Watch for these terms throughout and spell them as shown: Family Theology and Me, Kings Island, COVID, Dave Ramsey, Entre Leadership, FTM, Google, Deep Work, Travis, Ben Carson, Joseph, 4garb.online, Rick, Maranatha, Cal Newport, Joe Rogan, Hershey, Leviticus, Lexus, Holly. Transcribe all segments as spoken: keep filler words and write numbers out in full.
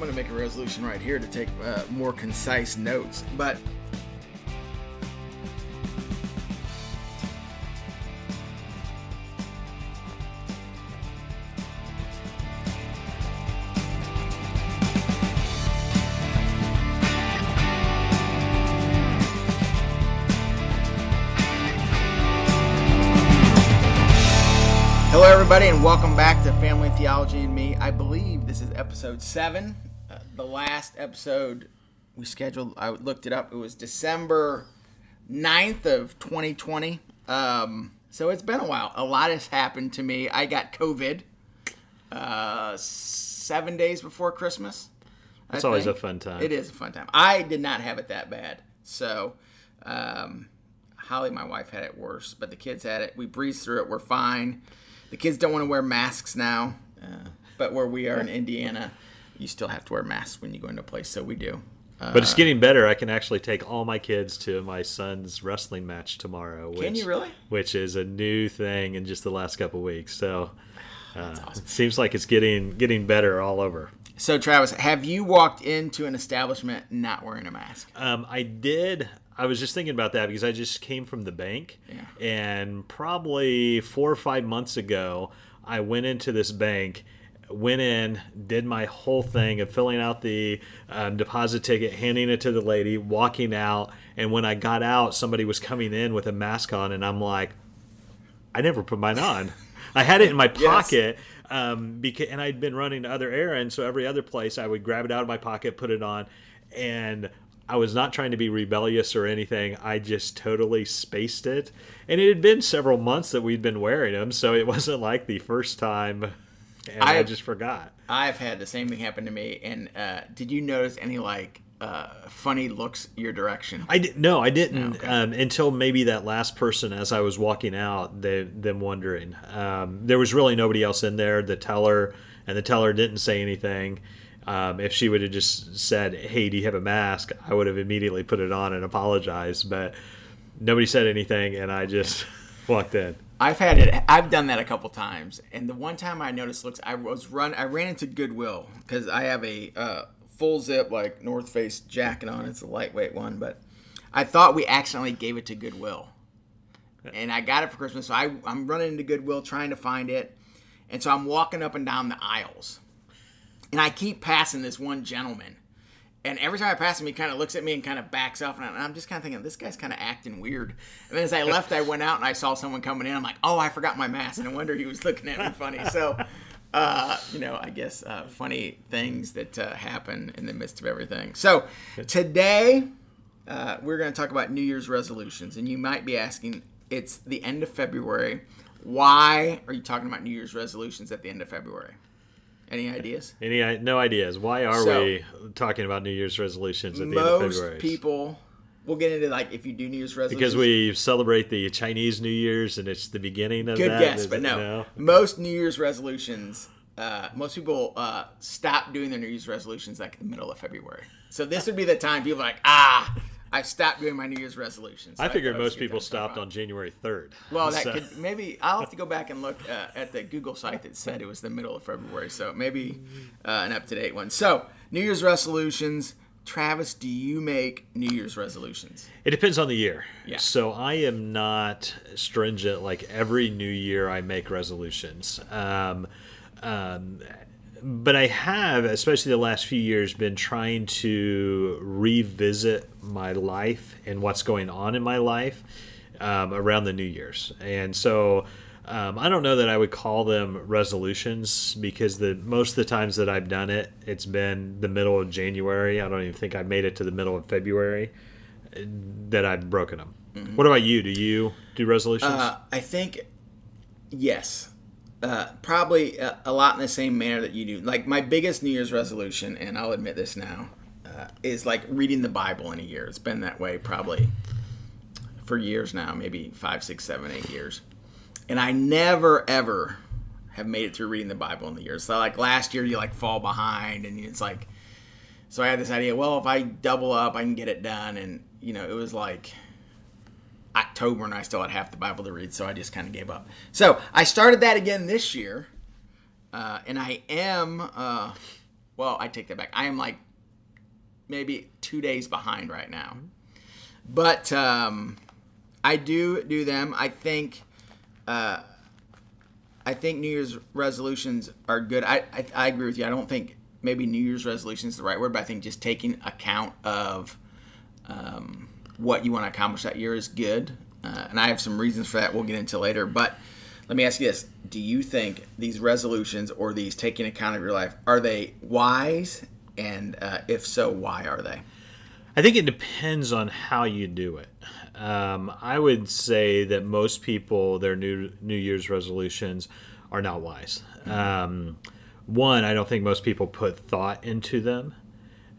I'm going to make a resolution right here to take uh, more concise notes. But hello, everybody, and welcome back to Family Theology and Me. I believe this is episode seven. Uh, the last episode we scheduled, I looked it up, it was December ninth of twenty twenty. Um, so it's been a while. A lot has happened to me. I got COVID uh, seven days before Christmas. It's always a fun time. It is a fun time. I did not have it that bad. So um, Holly, my wife, had it worse, but the kids had it. We breezed through it. We're fine. The kids don't want to wear masks now, uh, but where we are in Indiana, you still have to wear masks when you go into a place, so we do. Uh, but it's getting better. I can actually take all my kids to my son's wrestling match tomorrow. Which, can you really? Which is a new thing in just the last couple of weeks. So uh, that's awesome. It seems like it's getting getting better all over. So, Travis, have you walked into an establishment not wearing a mask? Um, I did. I was just thinking about that because I just came from the bank, yeah. and probably four or five months ago, I went into this bank, went in, did my whole thing of filling out the um, deposit ticket, handing it to the lady, walking out, and when I got out, somebody was coming in with a mask on, and I'm like, I never put mine on. I had it in my pocket. Yes. Um, because, and I'd been running to other errands, so every other place I would grab it out of my pocket, put it on, and I was not trying to be rebellious or anything. I just totally spaced it, and it had been several months that we'd been wearing them, so it wasn't like the first time, and I've, I just forgot. I've had the same thing happen to me, and uh, did you notice any, like, Uh, funny looks your direction? I did, no, I didn't. Oh, okay. um, until maybe that last person as I was walking out, they, them wondering. Um, there was really nobody else in there. The teller and the teller didn't say anything. Um, if she would have just said, "Hey, do you have a mask?" I would have immediately put it on and apologized. But nobody said anything, and I just walked in. I've had it. I've done that a couple times, and the one time I noticed looks, I was run. I ran into Goodwill because I have a. Uh, full zip, like, North Face jacket on. It's a lightweight one, but I thought we accidentally gave it to Goodwill, and I got it for Christmas, so I, I'm running into Goodwill trying to find it, and so I'm walking up and down the aisles, and I keep passing this one gentleman, and every time I pass him, he kind of looks at me and kind of backs off, and I'm just kind of thinking, this guy's kind of acting weird, and then as I left, I went out, and I saw someone coming in. I'm like, oh, I forgot my mask, and no wonder he was looking at me funny, so... Uh, you know, I guess uh, funny things that uh, happen in the midst of everything. So today uh, we're going to talk about New Year's resolutions. And you might be asking, it's the end of February. Why are you talking about New Year's resolutions at the end of February? Any ideas? Any No ideas. Why are so, we talking about New Year's resolutions at the end of February? Most people... We'll get into, like, if you do New Year's resolutions. Because we celebrate the Chinese New Year's, and it's the beginning of Good that. Good guess, but no. no. Most New Year's resolutions, uh, most people uh, stop doing their New Year's resolutions, like, in the middle of February. So this would be the time people are like, ah, I stopped doing my New Year's resolutions. So I figured I most people stopped on January third. Well, that so. could maybe I'll have to go back and look uh, at the Google site that said it was the middle of February. So maybe uh, an up-to-date one. So New Year's resolutions. Travis, do you make New Year's resolutions? It depends on the year. Yeah. So I am not stringent. Like, every new year I make resolutions. Um, um, but I have, especially the last few years, been trying to revisit my life and what's going on in my life um, around the New Year's. And so... Um, I don't know that I would call them resolutions because the most of the times that I've done it, it's been the middle of January. I don't even think I made it to the middle of February that I've broken them. Mm-hmm. What about you? Do you do resolutions? Uh, I think, yes. Uh, probably a, a lot in the same manner that you do. Like, my biggest New Year's resolution, and I'll admit this now, uh, is like reading the Bible in a year. It's been that way probably for years now, maybe five, six, seven, eight years. And I never, ever have made it through reading the Bible in the year. So, like, last year, you, like, fall behind. And it's like, so I had this idea, well, if I double up, I can get it done. And, you know, it was, like, October, and I still had half the Bible to read. So I just kind of gave up. So I started that again this year. Uh, and I am, uh, well, I take that back. I am like maybe two days behind right now. But um, I do do them. I think uh, I think New Year's resolutions are good. I, I, I agree with you. I don't think maybe New Year's resolution is the right word, but I think just taking account of um, what you want to accomplish that year is good. Uh, and I have some reasons for that we'll get into later. But let me ask you this. Do you think these resolutions or these taking account of your life, are they wise? And uh, if so, why are they? I think it depends on how you do it. Um, I would say that most people, their new New Year's resolutions are not wise. Mm-hmm. Um, one, I don't think most people put thought into them.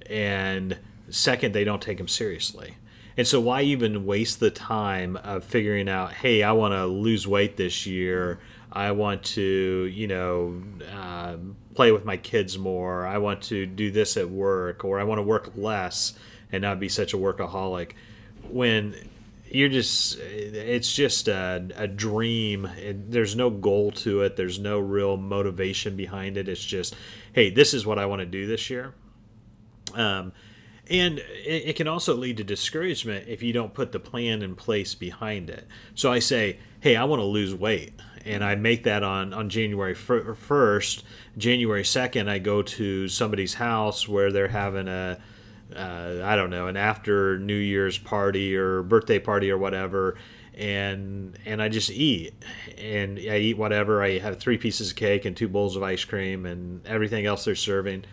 And second, they don't take them seriously. And so why even waste the time of figuring out, hey, I want to lose weight this year. I want to, you know, uh, play with my kids more. I want to do this at work, or I want to work less and not be such a workaholic. When you're just, it's just a, a dream. It, there's no goal to it. There's no real motivation behind it. It's just, hey, this is what I want to do this year. Um, And it can also lead to discouragement if you don't put the plan in place behind it. So I say, hey, I want to lose weight. And I make that on, on January first. January second, I go to somebody's house where they're having a, uh, I don't know, an after New Year's party or birthday party or whatever. And and I just eat. And I eat whatever. I have three pieces of cake and two bowls of ice cream and everything else they're serving.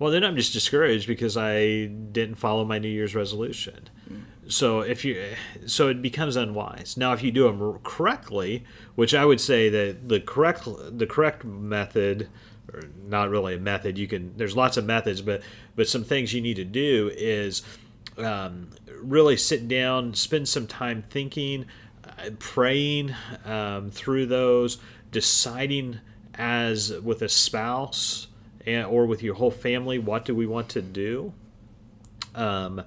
Well, then I'm just discouraged because I didn't follow my New Year's resolution. Mm. So if you, so it becomes unwise. Now, if you do them correctly, which I would say that the correct the correct method, or not really a method, you can. There's lots of methods, but but some things you need to do is um, really sit down, spend some time thinking, praying um, through those, deciding as with a spouse. And, or with your whole family, what do we want to do? Um,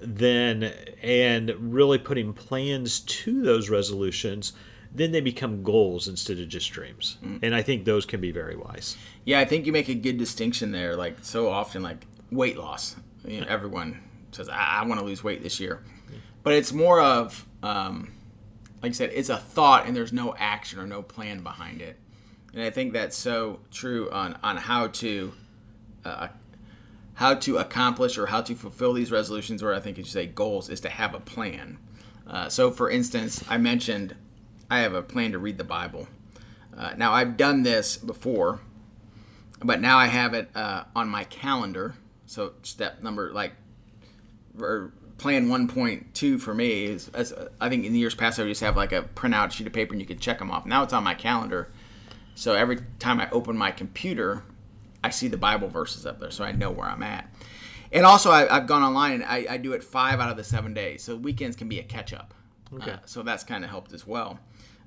then, and really putting plans to those resolutions, then they become goals instead of just dreams. Mm. And I think those can be very wise. Yeah, I think you make a good distinction there. Like so often, like weight loss. You know, everyone says, I, I want to lose weight this year. Yeah. But it's more of, um, like I said, it's a thought and there's no action or no plan behind it. And I think that's so true on, on how to uh, how to accomplish or how to fulfill these resolutions, or I think you should say goals, is to have a plan. Uh, so, for instance, I mentioned I have a plan to read the Bible. Uh, now, I've done this before, but now I have it uh, on my calendar. So, step number, like, or plan one point two for me is, as, I think in the years past, I would just have like a printout sheet of paper and you could check them off. Now it's on my calendar. So every time I open my computer, I see the Bible verses up there, so I know where I'm at. And also, I, I've gone online, and I, I do it five out of the seven days. So weekends can be a catch-up. Okay. Uh, so that's kind of helped as well.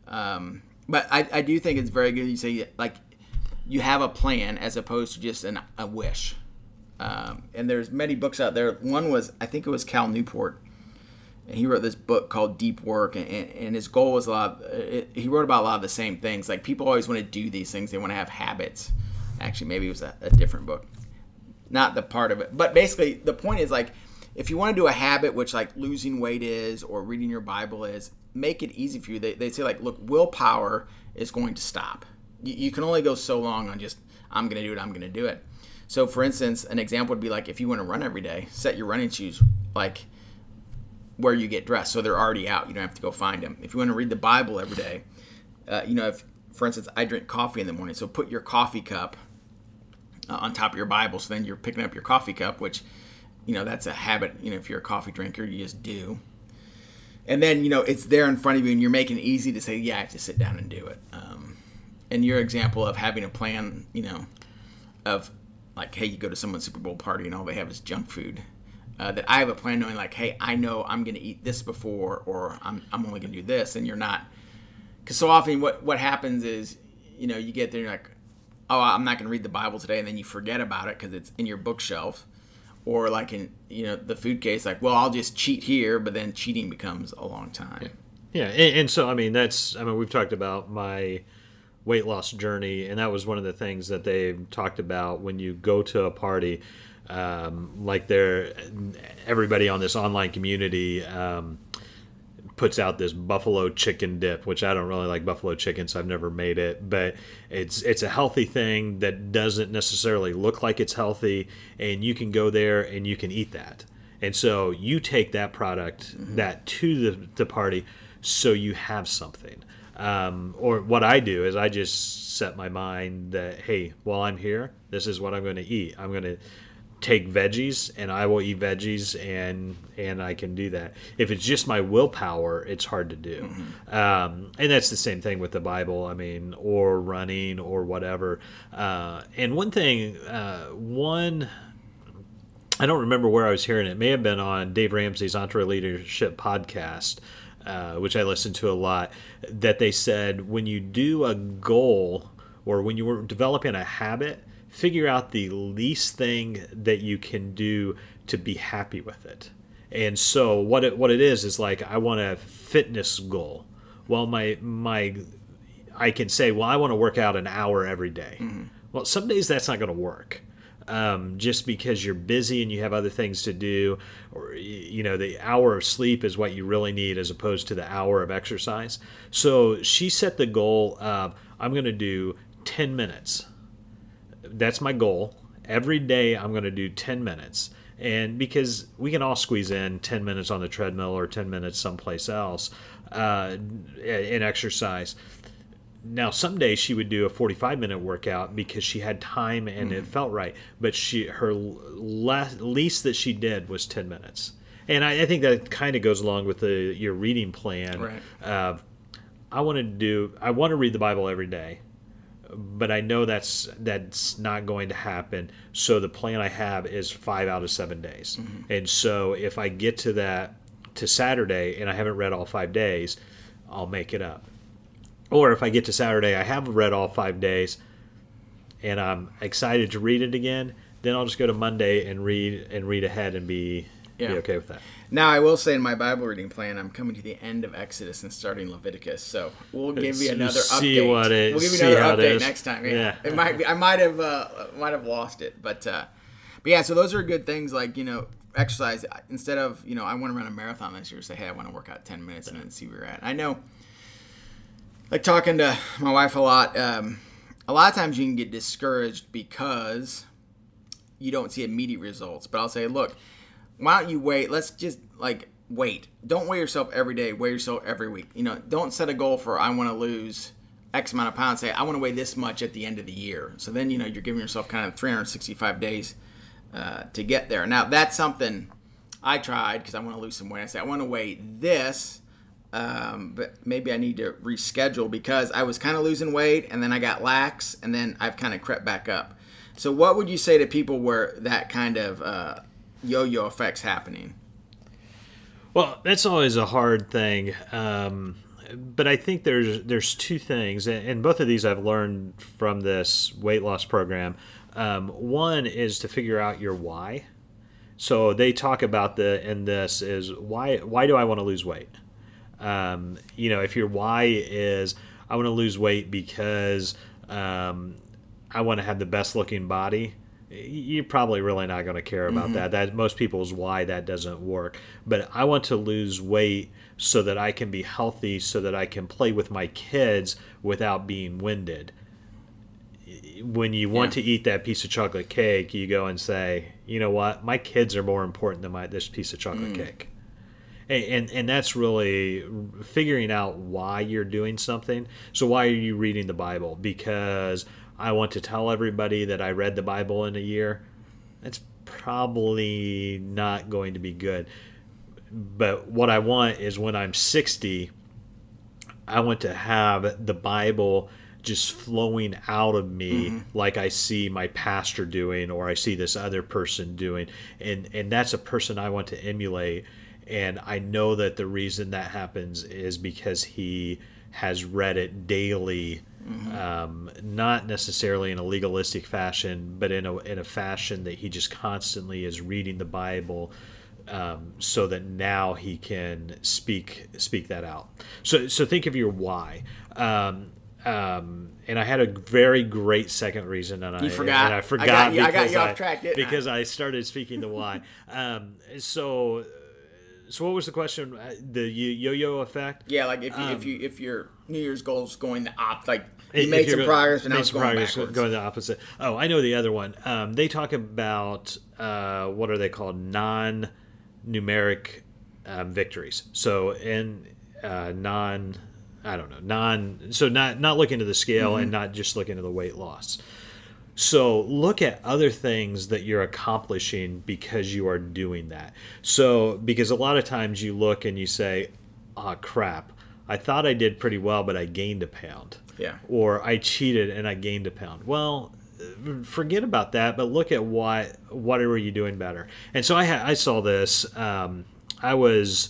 Um, but I, I do think it's very good you say, like, you have a plan as opposed to just an, a wish. Um, and there's many books out there. One was, I think it was Cal Newport. And he wrote this book called Deep Work, and, and his goal was a lot of, it, he wrote about a lot of the same things. Like, people always want to do these things. They want to have habits. Actually, maybe it was a, a different book. Not the part of it. But basically, the point is, like, if you want to do a habit, which, like, losing weight is or reading your Bible is, make it easy for you. They, they say, like, look, willpower is going to stop. You, you can only go so long on just, I'm going to do it, I'm going to do it. So, for instance, an example would be, like, if you want to run every day, set your running shoes, like, where you get dressed, so they're already out. You don't have to go find them. If you want to read the Bible every day, uh, you know, if, for instance, I drink coffee in the morning, so put your coffee cup uh, on top of your Bible, so then you're picking up your coffee cup, which, you know, that's a habit. You know, if you're a coffee drinker, you just do. And then, you know, it's there in front of you, and you're making it easy to say, yeah, I have to sit down and do it. Um, and your example of having a plan, you know, of like, hey, you go to someone's Super Bowl party, and all they have is junk food. Uh, that I have a plan knowing, like, hey, I know I'm going to eat this before, or I'm I'm only going to do this, and you're not. Because so often what, what happens is, you know, you get there and you're like, oh, I'm not going to read the Bible today, and then you forget about it because it's in your bookshelf. Or like in, you know, the food case, like, well, I'll just cheat here, but then cheating becomes a long time. Yeah, yeah. And, and so, I mean, that's, I mean, we've talked about my weight loss journey, and that was one of the things that they talked about when you go to a party. Um, like they're, everybody on this online community um, puts out this buffalo chicken dip, which I don't really like buffalo chicken, so I've never made it. But it's it's a healthy thing that doesn't necessarily look like it's healthy, and you can go there and you can eat that. And so you take that product, mm-hmm. that to the, the party, so you have something. Um, or what I do is I just set my mind that, hey, while I'm here, this is what I'm going to eat. I'm going to take veggies, and I will eat veggies, and and I can do that. If it's just my willpower, it's hard to do. Mm-hmm. Um, and that's the same thing with the Bible, I mean, or running or whatever. Uh, and one thing, uh, one... I don't remember where I was hearing it. It may have been on Dave Ramsey's Entre Leadership podcast, uh, which I listened to a lot, that they said when you do a goal or when you were developing a habit, figure out the least thing that you can do to be happy with it. And so what it, what it is is like, I want a fitness goal. Well, my my I can say, well, I want to work out an hour every day. Mm-hmm. Well, some days that's not going to work. Um, just because you're busy and you have other things to do, or, you know, the hour of sleep is what you really need as opposed to the hour of exercise. So she set the goal of, I'm going to do ten minutes. That's my goal. Every day I'm going to do ten minutes. And because we can all squeeze in ten minutes on the treadmill or ten minutes someplace else uh, in exercise. Now, someday she would do a forty-five minute workout because she had time and mm-hmm. it felt right. But she her le- least that she did was ten minutes. And I, I think that kind of goes along with the, your reading plan. Right. Uh, I want to do I want to read the Bible every day, but I know that's that's not going to happen. So the plan I have is five out of seven days. Mm-hmm. And so if I get to that to Saturday and I haven't read all five days, I'll make it up. Or if I get to Saturday, I have read all five days, and I'm excited to read it again, then I'll just go to Monday and read and read ahead and be, yeah. be okay with that. Now, I will say in my Bible reading plan, I'm coming to the end of Exodus and starting Leviticus, so we'll give you another see update. What it, we'll give you another update next time. Yeah, yeah. It might be, I might have uh, might have lost it, but uh, but yeah. So those are good things, like, you know, exercise. Instead of, you know, I want to run a marathon this year, say, hey, I want to work out ten minutes and then see where you're at. I know. Like, talking to my wife a lot, um, a lot of times you can get discouraged because you don't see immediate results. But I'll say, look, why don't you wait? Let's just, like, wait. Don't weigh yourself every day. Weigh yourself every week. You know, don't set a goal for I want to lose X amount of pounds. Say, I want to weigh this much at the end of the year. So then, you know, you're giving yourself kind of three hundred sixty-five days uh, to get there. Now, that's something I tried because I want to lose some weight. I say, I want to weigh this. Um, but maybe I need to reschedule because I was kind of losing weight and then I got lax and then I've kind of crept back up. So what would you say to people where that kind of uh, yo-yo effect's happening? Well, that's always a hard thing. Um, but I think there's there's two things, and both of these I've learned from this weight loss program. Um, one is to figure out your why. So they talk about the in this is why why do I want to lose weight? Um, you know, if your why is I want to lose weight because um, I want to have the best looking body, you're probably really not going to care about mm-hmm. that. That most people's why that doesn't work. But I want to lose weight so that I can be healthy, so that I can play with my kids without being winded. When you want yeah. to eat that piece of chocolate cake, you go and say, you know what, my kids are more important than my this piece of chocolate mm. cake. And and that's really figuring out why you're doing something. So why are you reading the Bible? Because I want to tell everybody that I read the Bible in a year. That's probably not going to be good. But what I want is when I'm sixty, I want to have the Bible just flowing out of me mm-hmm. like I see my pastor doing or I see this other person doing. And, and that's a person I want to emulate. And I know that the reason that happens is because he has read it daily, mm-hmm. um, not necessarily in a legalistic fashion, but in a in a fashion that he just constantly is reading the Bible, um, so that now he can speak speak that out. So so think of your why. Um, Um, and I had a very great second reason, and you I forgot. And I forgot. I got you, I got you off I, track, didn't because I? I started speaking the why. um, so, so what was the question? The yo-yo effect? Yeah, like if you, um, if you if your New Year's goal is going the op, like you made some going, progress, and now it's going backwards, going the opposite. Oh, I know the other one. Um, they talk about uh, what are they called? Non-numeric um, victories. So in uh, non. I don't know, non so not not looking to the scale mm-hmm. and not just looking to the weight loss. So look at other things that you're accomplishing because you are doing that. So because a lot of times you look and you say, "Ah, oh, crap, I thought I did pretty well, but I gained a pound." Yeah. Or I cheated and I gained a pound. Well, forget about that, but look at why. What are you doing better? And so I ha- I saw this. Um, I was.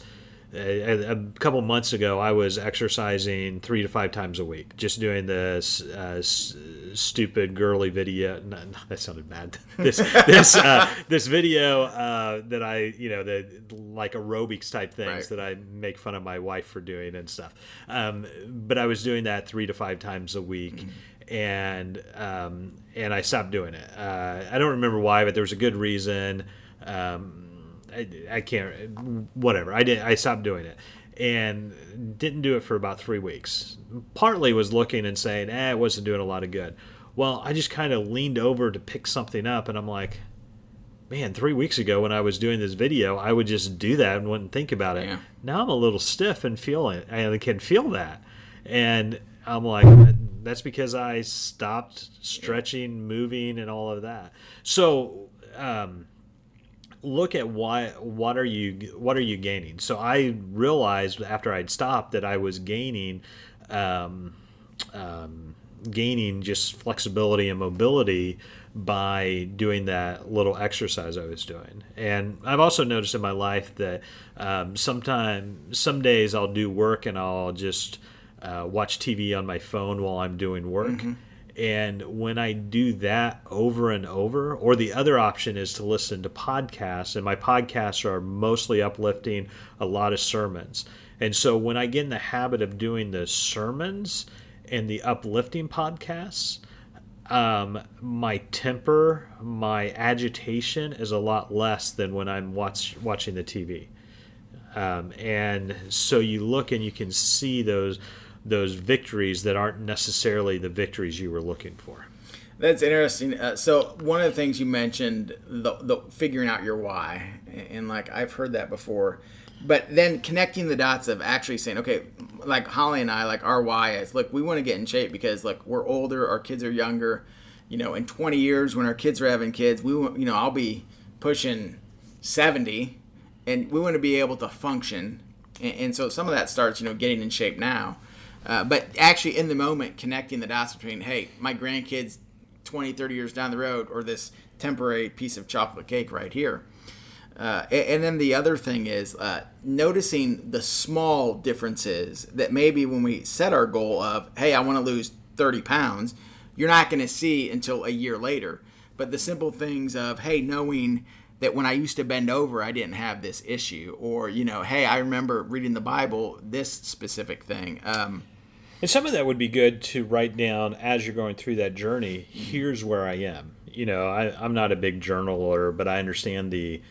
A, a couple months ago, I was exercising three to five times a week, just doing this uh, s- stupid girly video. No, no, that sounded bad. This this uh, this video uh, that I, you know, the like aerobics type things right. that I make fun of my wife for doing and stuff. Um, but I was doing that three to five times a week. Mm-hmm. And um, and I stopped doing it. Uh, I don't remember why, but there was a good reason. Um I, I can't, whatever. I did. I stopped doing it and didn't do it for about three weeks. Partly was looking and saying, eh, it wasn't doing a lot of good. Well, I just kind of leaned over to pick something up, and I'm like, man, three weeks ago when I was doing this video, I would just do that and wouldn't think about it. Yeah. Now I'm a little stiff and feel it. I can feel that. And I'm like, that's because I stopped stretching, moving, and all of that. So, um, look at why. What are you? What are you gaining? So I realized after I'd stopped that I was gaining, um, um, gaining just flexibility and mobility by doing that little exercise I was doing. And I've also noticed in my life that um, sometimes, some days I'll do work and I'll just uh, watch T V on my phone while I'm doing work. Mm-hmm. And when I do that over and over, or the other option is to listen to podcasts, and my podcasts are mostly uplifting, a lot of sermons. And so when I get in the habit of doing the sermons and the uplifting podcasts, um, my temper, my agitation is a lot less than when I'm watch, watching the T V. Um, and so you look and you can see those... those victories that aren't necessarily the victories you were looking for. That's interesting. Uh, so one of the things you mentioned, the, the figuring out your why, and like I've heard that before, but then connecting the dots of actually saying, okay, like Holly and I, like our why is, look, we want to get in shape because like we're older, our kids are younger, you know, in twenty years when our kids are having kids, we want, you know, I'll be pushing seventy and we want to be able to function. And, and so some of that starts, you know, getting in shape now. Uh, but actually in the moment, connecting the dots between, hey, my grandkids twenty, thirty years down the road, or this temporary piece of chocolate cake right here. Uh, and, and then the other thing is uh, noticing the small differences that maybe when we set our goal of, hey, I want to lose thirty pounds, you're not going to see until a year later. But the simple things of, hey, knowing that when I used to bend over, I didn't have this issue. Or, you know, hey, I remember reading the Bible, this specific thing. Um, and some of that would be good to write down as you're going through that journey, here's where I am. You know, I, I'm not a big journaler, but I understand the,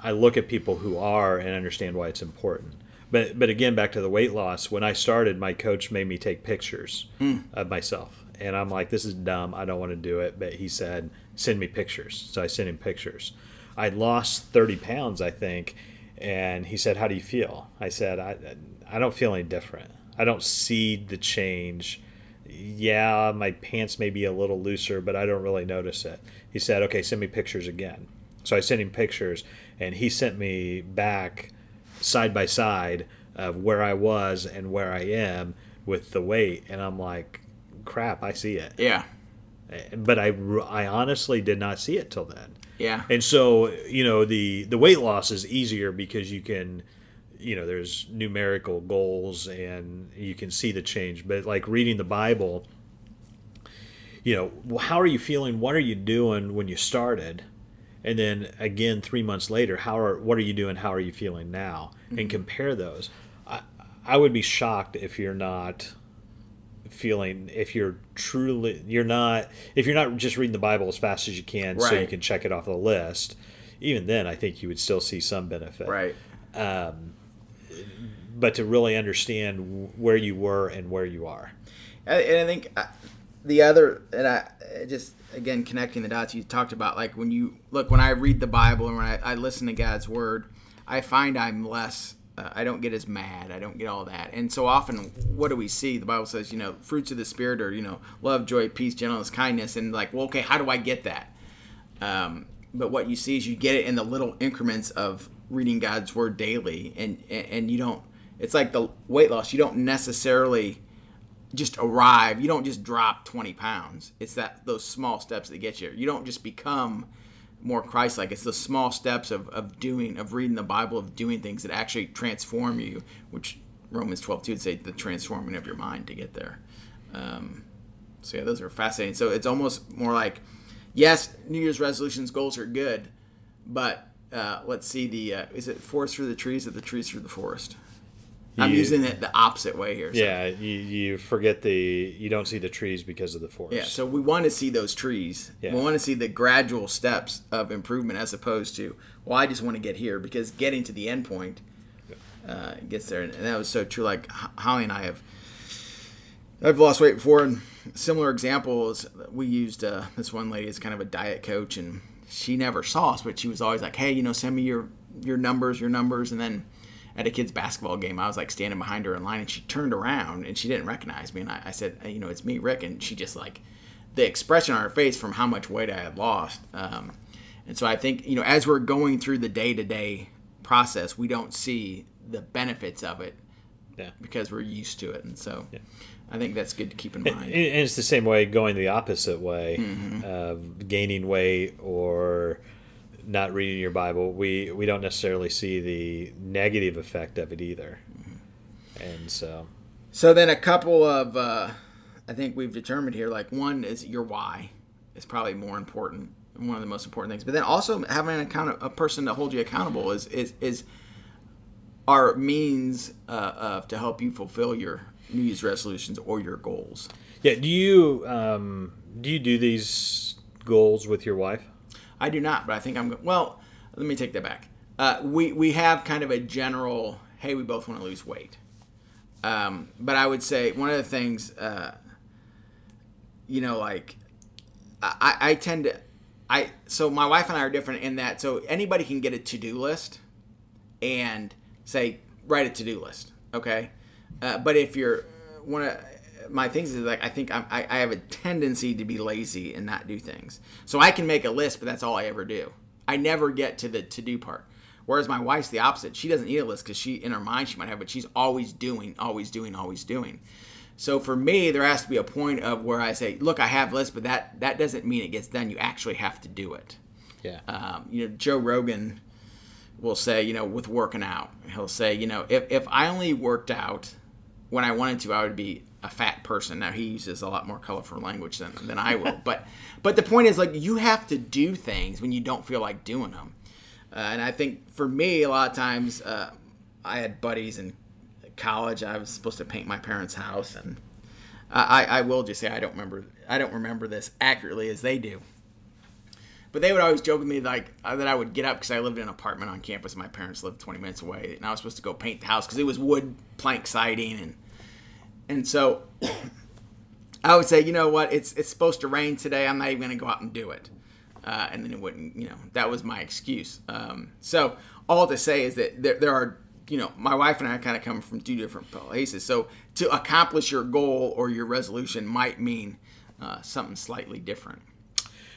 I look at people who are and understand why it's important. But, but again, back to the weight loss, when I started, my coach made me take pictures mm. of myself. And I'm like, this is dumb. I don't want to do it. But he said, send me pictures. So I sent him pictures. I lost thirty pounds, I think, and he said, how do you feel? I said, I I don't feel any different. I don't see the change. Yeah, my pants may be a little looser, but I don't really notice it. He said, okay, send me pictures again. So I sent him pictures, and he sent me back side by side of where I was and where I am with the weight, and I'm like, crap, I see it. Yeah. But I, I honestly did not see it till then. Yeah. And so, you know, the, the weight loss is easier because you can, you know, there's numerical goals and you can see the change. But like reading the Bible, you know, how are you feeling? What are you doing when you started? And then again, three months later, how are, what are you doing? How are you feeling now? Mm-hmm. And compare those. I, I would be shocked if you're not feeling if you're truly you're not if you're not just reading the Bible as fast as you can, right, so you can check it off the list. Even then, I think you would still see some benefit. Right. Um, but to really understand where you were and where you are. And I think the other, and I just, again, connecting the dots, you talked about, like, when you, look, when I read the Bible and when I, I listen to God's word, I find I'm less, uh, I don't get as mad. I don't get all that. And so often, what do we see? The Bible says, you know, fruits of the Spirit are, you know, love, joy, peace, gentleness, kindness. And like, well, okay, how do I get that? Um, but what you see is you get it in the little increments of reading God's word daily. And, and you don't, it's like the weight loss. You don't necessarily just arrive. You don't just drop twenty pounds. It's that those small steps that get you. You don't just become more Christ-like. It's the small steps of, of doing, of reading the Bible, of doing things that actually transform you, which Romans twelve two would say the transforming of your mind to get there. Um, so yeah, those are fascinating. So it's almost more like, yes, New Year's resolutions, goals are good, but uh, let's see the, uh, is it forest through the trees or the trees through the forest? I'm you, using it the opposite way here. So. Yeah, you, you forget the, you don't see the trees because of the forest. Yeah, so we want to see those trees. Yeah. We want to see the gradual steps of improvement as opposed to, well, I just want to get here, because getting to the end point uh, gets there. And that was so true. Like Holly and I have, I've lost weight before, and similar examples, we used uh, this one lady as kind of a diet coach, and she never saw us, but she was always like, hey, you know, send me your, your numbers, your numbers, and then at a kid's basketball game, I was like standing behind her in line, and she turned around and she didn't recognize me. And I, I said, hey, you know, it's me, Rick. And she just, like, the expression on her face from how much weight I had lost. Um, and so I think, you know, as we're going through the day to day process, we don't see the benefits of it, yeah, because we're used to it. And so yeah. I think that's good to keep in mind. And, and it's the same way going the opposite way, mm-hmm. uh, gaining weight or not reading your Bible, we, we don't necessarily see the negative effect of it either. Mm-hmm. And so... So then a couple of, uh, I think we've determined here, like, one is your why is probably more important, one of the most important things. But then also having an account- a person to hold you accountable is is, is our means uh, of to help you fulfill your New Year's resolutions or your goals. Yeah, do you um, do you do these goals with your wife? I do not, but I think I'm going, well, let me take that back. Uh, we, we have kind of a general, hey, we both want to lose weight. Um, but I would say one of the things, uh, you know, like I, I tend to, I so my wife and I are different in that, so anybody can get a to-do list and say, write a to-do list, okay? Uh, but if you're, one of my things is like, I think I'm, I I have a tendency to be lazy and not do things. So I can make a list, but that's all I ever do. I never get to the to-do part. Whereas my wife's the opposite. She doesn't need a list because she, in her mind, she might have, but she's always doing, always doing, always doing. So for me, there has to be a point of where I say, look, I have lists, but that, that doesn't mean it gets done. You actually have to do it. Yeah. Um, you know, Joe Rogan will say, you know, with working out, he'll say, you know, if, if I only worked out when I wanted to, I would be a fat person. Now, he uses a lot more colorful language than, than I will. But but the point is, like, you have to do things when you don't feel like doing them. Uh, and I think, for me, a lot of times, uh, I had buddies in college. I was supposed to paint my parents' house. And I, I will just say, I don't remember I don't remember this accurately as they do. But they would always joke with me, like, that I would get up because I lived in an apartment on campus. My parents lived twenty minutes away. And I was supposed to go paint the house because it was wood plank siding and And so I would say, you know what, it's it's supposed to rain today. I'm not even going to go out and do it. Uh, and then it wouldn't, you know, that was my excuse. Um, so all to say is that there, there are, you know, my wife and I kind of come from two different places. So to accomplish your goal or your resolution might mean uh, something slightly different.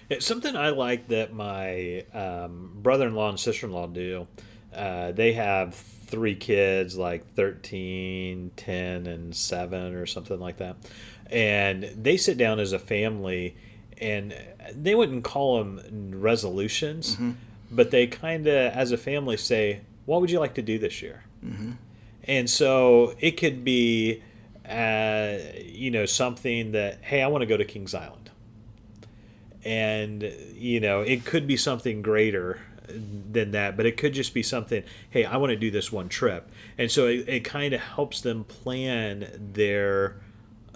It's something I like that my um, brother-in-law and sister-in-law do. Uh, they have three kids, like thirteen, ten, and seven or something like that. And they sit down as a family, and they wouldn't call them resolutions, mm-hmm. but they kind of, as a family, say, what would you like to do this year? Mm-hmm. And so it could be, uh, you know, something that, hey, I want to go to Kings Island. And, you know, it could be something greater than that, but it could just be something, hey, I want to do this one trip. And so it, it kind of helps them plan their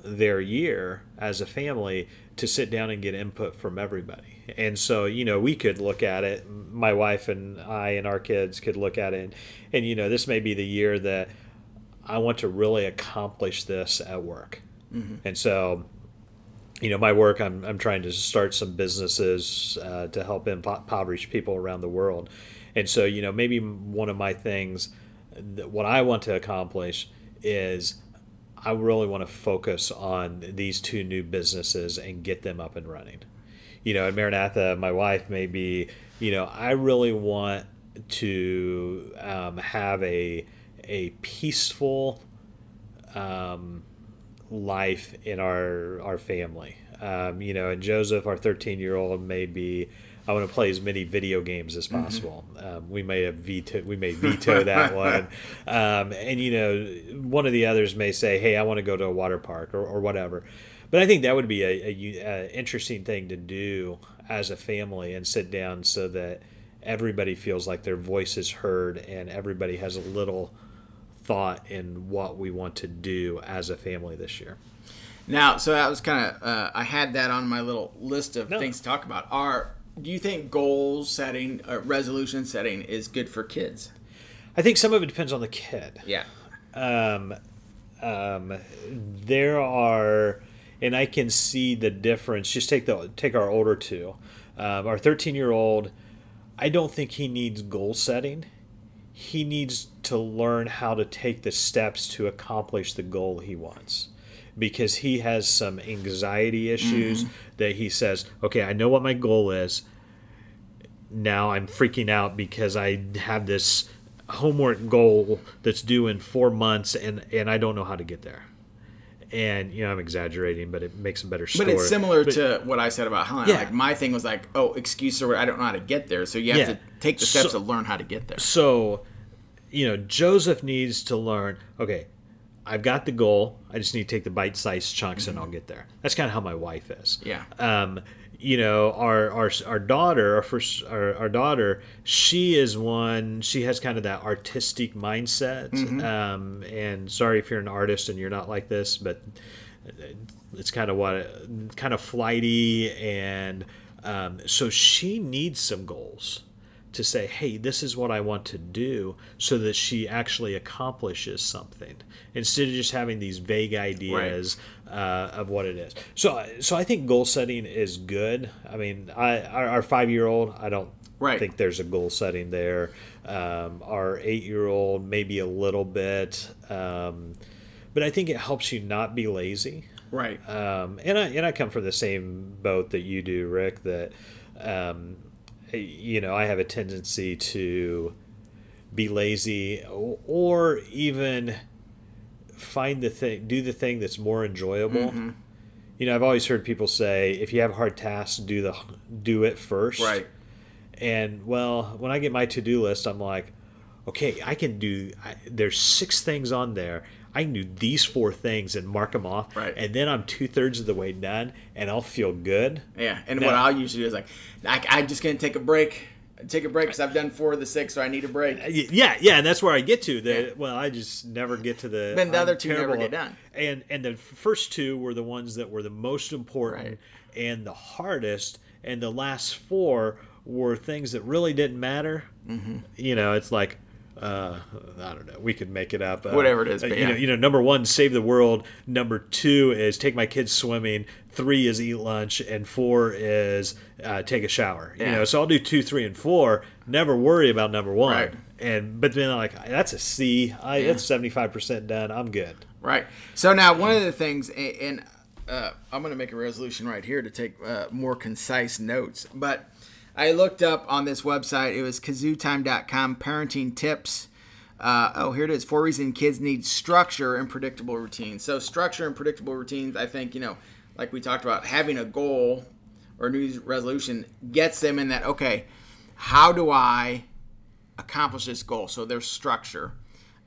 their year as a family to sit down and get input from everybody. And so, you know, we could look at it, my wife and I and our kids could look at it, and, and you know, this may be the year that I want to really accomplish this at work. Mm-hmm. And so, you know, my work, I'm I'm trying to start some businesses uh, to help impoverish people around the world. And so, you know, maybe one of my things, that what I want to accomplish is I really want to focus on these two new businesses and get them up and running. You know, at Maranatha, my wife may be, you know, I really want to um, have a a peaceful um, life in our our family. Um, you know, and Joseph, our thirteen-year-old, may be, I want to play as many video games as possible. Mm-hmm. Um, we may have veto, we may veto that one. Um, and, you know, one of the others may say, hey, I want to go to a water park or, or whatever. But I think that would be a, a, a interesting thing to do as a family and sit down so that everybody feels like their voice is heard and everybody has a little thought in what we want to do as a family this year. Now, so that was kind of, uh, I had that on my little list of no. things to talk about. Are, do you think goal setting, uh, resolution setting is good for kids? I think some of it depends on the kid. Yeah. Um, um, there are... And I can see the difference. Just take the take our older two. Um, our thirteen-year-old, I don't think he needs goal setting. He needs to learn how to take the steps to accomplish the goal he wants, because he has some anxiety issues mm-hmm. that he says, okay, I know what my goal is. Now I'm freaking out because I have this homework goal that's due in four months and, and I don't know how to get there. And, you know, I'm exaggerating, but it makes a better story. But it's similar but, to what I said about Holly. Yeah. Like, my thing was like, oh, excuse or I don't know how to get there. So you have yeah. to take the steps so, to learn how to get there. So, you know, Joseph needs to learn, okay, I've got the goal. I just need to take the bite-sized chunks mm-hmm. and I'll get there. That's kind of how my wife is. Yeah. Um, you know, our our our daughter, our first, our, our daughter, she is one. She has kind of that artistic mindset. Mm-hmm. Um, and sorry if you're an artist and you're not like this, but it's kind of what, kind of flighty, and um, so she needs some goals to say, hey, this is what I want to do, so that she actually accomplishes something instead of just having these vague ideas right. uh, of what it is. So so I think goal setting is good. I mean, I our, our five-year-old, I don't right. think there's a goal setting there. Um, our eight-year-old, maybe a little bit. Um, but I think it helps you not be lazy. Right. Um, and, I, and I come from the same boat that you do, Rick, that... Um, you know, I have a tendency to be lazy or even find the thing, do the thing that's more enjoyable. Mm-hmm. You know, I've always heard people say, if you have hard tasks, do the, do it first. Right. And well, when I get my to-do list, I'm like, okay, I can do, I, there's six things on there. I can do these four things and mark them off, right. and then I'm two-thirds of the way done, and I'll feel good. Yeah, and now, what I'll usually do is like, I, I'm just going to take a break. Take a break because I've done four of the six, so I need a break. Yeah, yeah, and that's where I get to. The, yeah. Well, I just never get to the... Then the I'm other two never get done. And, and the first two were the ones that were the most important right. and the hardest, and the last four were things that really didn't matter. Mm-hmm. You know, it's like... Uh, I don't know. We could make it up. Uh, Whatever it is. But you yeah. know, you know. Number one, save the world. Number two is take my kids swimming. Three is eat lunch, and four is uh, take a shower. Yeah. You know, so I'll do two, three, and four. Never worry about number one. Right. And but then I'm like, that's a C. I yeah. It's seventy-five percent done. I'm good. Right. So now one of the things, and uh, I'm going to make a resolution right here to take uh, more concise notes, but. I looked up on this website. It was kazoo time dot com, parenting tips. Uh, oh, here it is. Four reasons kids need structure and predictable routines. So structure and predictable routines, I think, you know, like we talked about, having a goal or a new resolution gets them in that, okay, how do I accomplish this goal? So there's structure.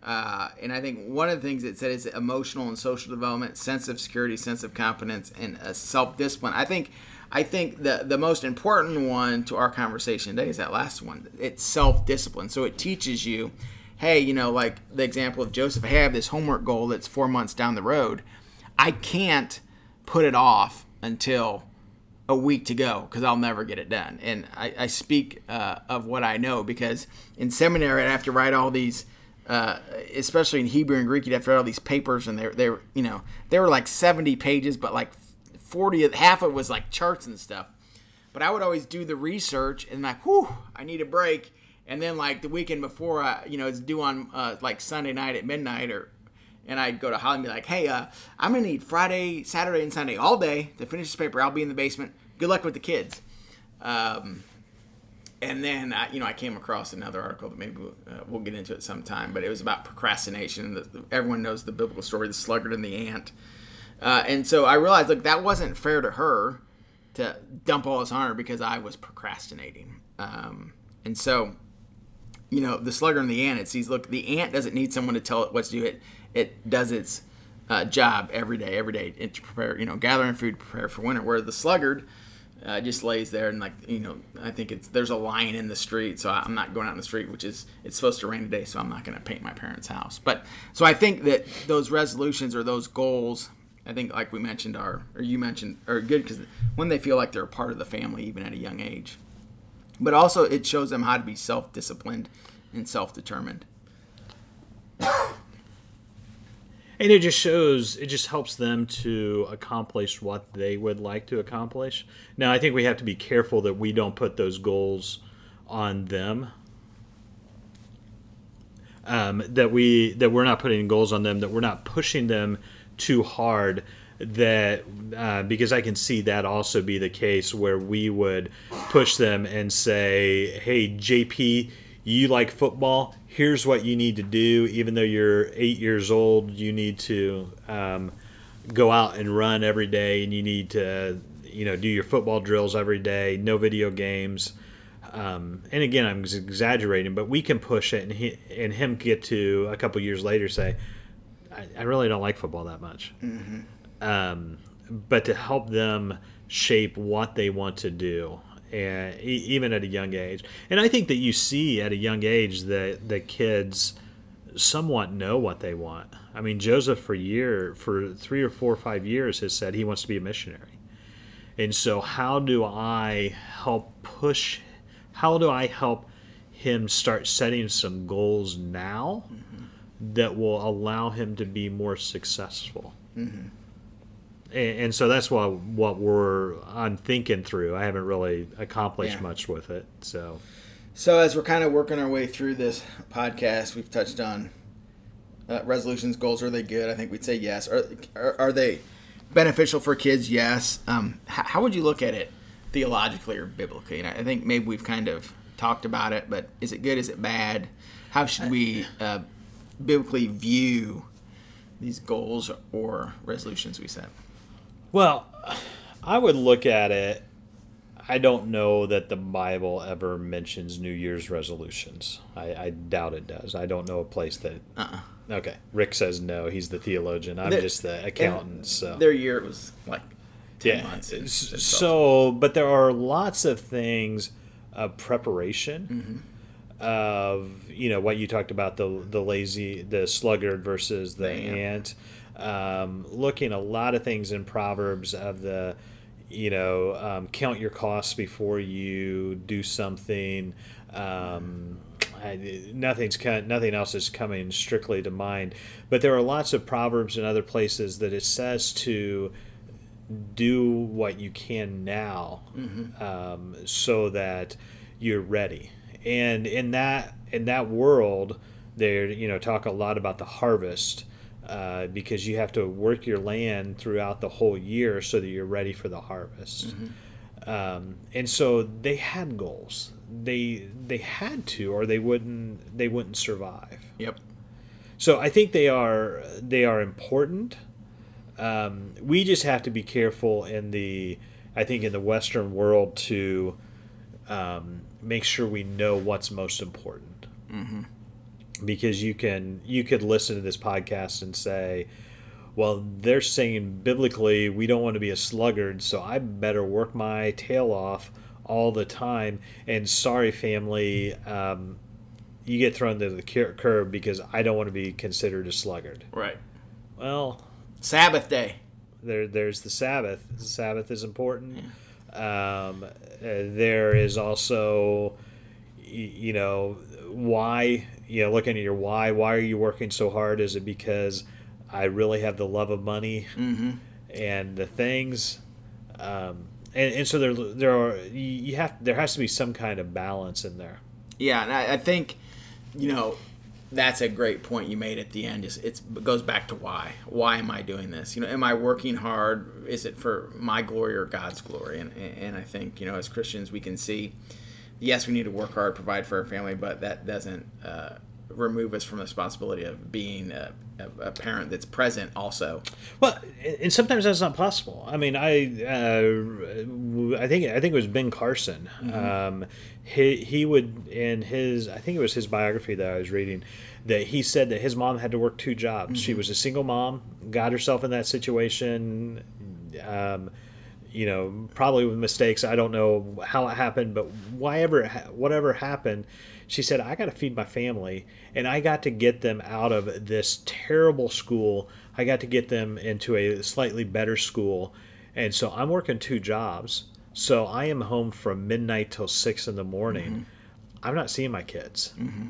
Uh, and I think one of the things it said is emotional and social development, sense of security, sense of competence, and uh, self-discipline. I think... I think the, the most important one to our conversation today is that last one. It's self-discipline. So it teaches you, hey, you know, like the example of Joseph, hey, I have this homework goal that's four months down the road. I can't put it off until a week to go because I'll never get it done. And I, I speak uh, of what I know, because in seminary I'd have to write all these, uh, especially in Hebrew and Greek, you'd have to write all these papers, and they they were, you know, they were like seventy pages, but like forty, half of it was like charts and stuff. But I would always do the research and like, whew, I need a break. And then like the weekend before, I, you know, it's due on uh, like Sunday night at midnight, or and I'd go to Holly and be like, hey, uh, I'm going to need Friday, Saturday, and Sunday all day to finish this paper. I'll be in the basement. Good luck with the kids. Um, and then, I, you know, I came across another article that maybe we'll, uh, we'll get into it sometime, but it was about procrastination. The, the, everyone knows the biblical story, the sluggard and the ant. Uh, and so I realized, look, that wasn't fair to her to dump all this on her because I was procrastinating. Um, and so, you know, the sluggard and the ant, it sees, look, the ant doesn't need someone to tell it what to do. It It does its uh, job every day, every day to prepare, you know, gathering food, prepare for winter. Where the sluggard uh, just lays there and, like, you know, I think it's there's a lion in the street, so I'm not going out in the street, which is it's supposed to rain today, so I'm not going to paint my parents' house. But so I think that those resolutions or those goals, I think, like we mentioned, are or you mentioned, are good because when they feel like they're a part of the family, even at a young age. But also it shows them how to be self-disciplined and self-determined. And it just shows, it just helps them to accomplish what they would like to accomplish. Now, I think we have to be careful that we don't put those goals on them. Um, that we that we're not putting goals on them, that we're not pushing them too hard. That uh, because I can see that also be the case where we would push them and say, "Hey, J P, you like football? Here's what you need to do. Even though you're eight years old, you need to um, go out and run every day, and you need to, you know, do your football drills every day. No video games." Um, and again, I'm exaggerating, but we can push it, and he, and him get to a couple years later say, "I, I really don't like football that much." Mm-hmm. Um, but to help them shape what they want to do. And even at a young age. And I think that you see at a young age that the kids somewhat know what they want. I mean, Joseph for year for three or four or five years has said he wants to be a missionary. And so how do I help push, how do I help him start setting some goals now mm-hmm. that will allow him to be more successful? Mm-hmm. And so that's why what we're I'm thinking through. I haven't really accomplished yeah. much with it. So, so as we're kind of working our way through this podcast, we've touched on uh, resolutions, goals. Are they good? I think we'd say yes. Are are, are they beneficial for kids? Yes. Um, how, how would you look at it theologically or biblically? And I think maybe we've kind of talked about it, but is it good? Is it bad? How should we uh, biblically view these goals or resolutions we set? Well, I would look at it, I don't know that the Bible ever mentions New Year's resolutions. I, I doubt it does. I don't know a place that... Uh-uh. Okay. Rick says no. He's the theologian. I'm they're, just the accountant. So their year was like ten yeah. months. In, so, but there are lots of things of preparation mm-hmm. of, you know, what you talked about, the, the lazy, the sluggard versus the Damn. ant. Um, looking a lot of things in Proverbs of the, you know, um, count your costs before you do something. Um, I, nothing's nothing else is coming strictly to mind, but there are lots of Proverbs in other places that it says to do what you can now, mm-hmm. um, so that you're ready. And in that in that world, they you know talk a lot about the harvest. Uh, because you have to work your land throughout the whole year so that you're ready for the harvest. Mm-hmm. Um, and so they had goals. They they had to, or they wouldn't they wouldn't survive. Yep. So I think they are they are important. Um, we just have to be careful in the I think in the Western world to um, make sure we know what's most important. Mm-hmm. Because you can you could listen to this podcast and say, well, they're saying biblically we don't want to be a sluggard, so I better work my tail off all the time. And sorry, family, um, you get thrown to the curb because I don't want to be considered a sluggard. Right. Well, Sabbath day. There, there's the Sabbath. The Sabbath is important. Yeah. Um, uh, there is also, you know, why, you know, looking at your why, why are you working so hard? Is it because I really have the love of money mm-hmm. and the things? Um, and, and so there, there are, you have, there has to be some kind of balance in there. Yeah. And I, I think, you know, that's a great point you made at the end. Is it's, it goes back to why. Why am I doing this? You know, am I working hard? Is it for my glory or God's glory? And and I think, you know, as Christians, we can see, yes, we need to work hard, provide for our family, but that doesn't uh, remove us from the responsibility of being a, a, a parent that's present also. Well, and sometimes that's not possible. I mean, I uh, I think I think it was Ben Carson. Mm-hmm. Um, he he would in his I think it was his biography that I was reading that he said that his mom had to work two jobs. Mm-hmm. She was a single mom, got herself in that situation. Um, you know, probably with mistakes. I don't know how it happened, but why ever, whatever happened, she said, I got to feed my family, and I got to get them out of this terrible school. I got to get them into a slightly better school. And so I'm working two jobs. So I am home from midnight till six in the morning. Mm-hmm. I'm not seeing my kids, mm-hmm.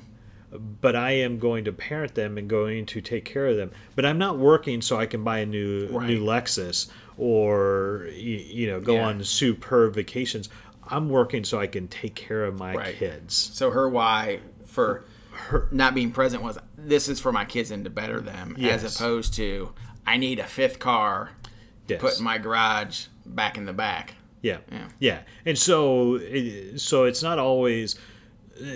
but I am going to parent them and going to take care of them. But I'm not working so I can buy a new, right. new Lexus, or, you know, go yeah. on superb vacations. I'm working so I can take care of my right. kids. So her why for her not being present was, this is for my kids and to better them, yes. as opposed to, I need a fifth car yes. to put my garage back in the back. Yeah. Yeah. yeah. And so, so it's not always,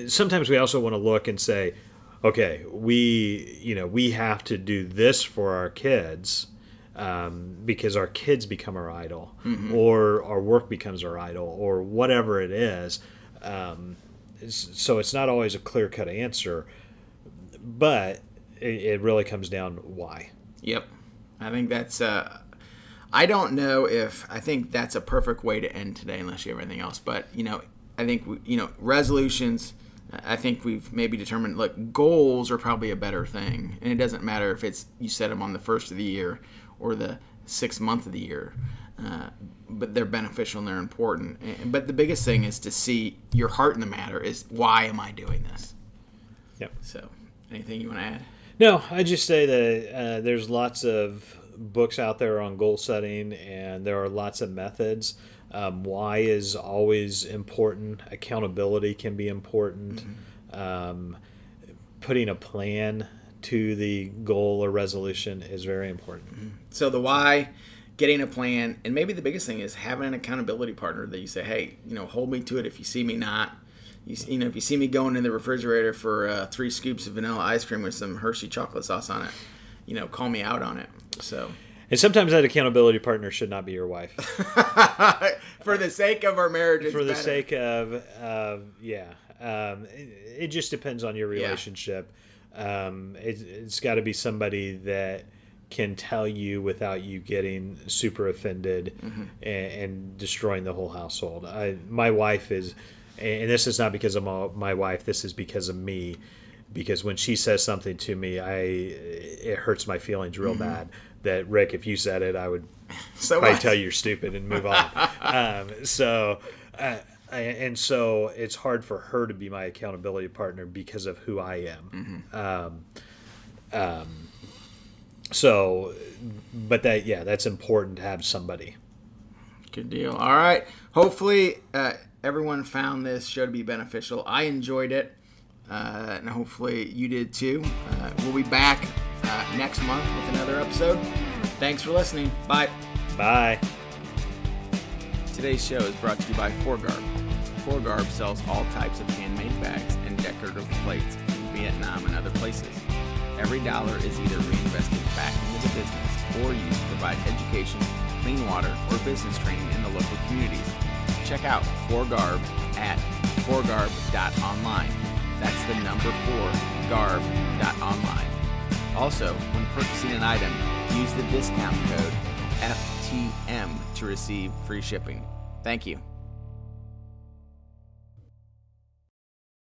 sometimes we also want to look and say, okay, we, you know, we have to do this for our kids. Um, because our kids become our idol, mm-hmm. or our work becomes our idol, or whatever it is. Um, so it's not always a clear-cut answer, but it, it really comes down to why. Yep. I think that's, uh, I don't know if, I think that's a perfect way to end today unless you have anything else. But, you know, I think, we, you know, resolutions, I think we've maybe determined, look, goals are probably a better thing. And it doesn't matter if it's, you set them on the first of the year or the sixth month of the year, uh, but they're beneficial and they're important. And, but the biggest thing is to see your heart in the matter is, why am I doing this? Yep. So anything you want to add? No, I just say that uh, there's lots of books out there on goal setting, and there are lots of methods. Um, why is always important. Accountability can be important. Mm-hmm. Um, putting a plan to the goal or resolution is very important. So the why, getting a plan, and maybe the biggest thing is having an accountability partner that you say, hey, you know, hold me to it if you see me not. You, you know, if you see me going in the refrigerator for uh, three scoops of vanilla ice cream with some Hershey chocolate sauce on it, you know, call me out on it. So. And sometimes that accountability partner should not be your wife. For the sake of our marriage. For the better. sake of, uh, yeah. Um, it, it just depends on your relationship. Yeah. Um, it, it's got to be somebody that can tell you without you getting super offended mm-hmm. and, and destroying the whole household. I, my wife is, and this is not because of my, my wife, this is because of me, because when she says something to me, I it hurts my feelings real mm-hmm. bad. That, Rick, if you said it, I would so probably what? tell you you're stupid and move on. um, so... Uh, And so it's hard for her to be my accountability partner because of who I am. Mm-hmm. Um, um, so, but that, yeah, that's important to have somebody. Good deal. All right. Hopefully uh, everyone found this show to be beneficial. I enjoyed it. Uh, and hopefully you did too. Uh, we'll be back uh, next month with another episode. Thanks for listening. Bye. Bye. Today's show is brought to you by four garb. four garb sells all types of handmade bags and decorative plates in Vietnam and other places. Every dollar is either reinvested back into the business or used to provide education, clean water, or business training in the local communities. Check out four garb at four garb dot online. That's the number four garb dot online. Also, when purchasing an item, use the discount code F T M to receive free shipping. Thank you.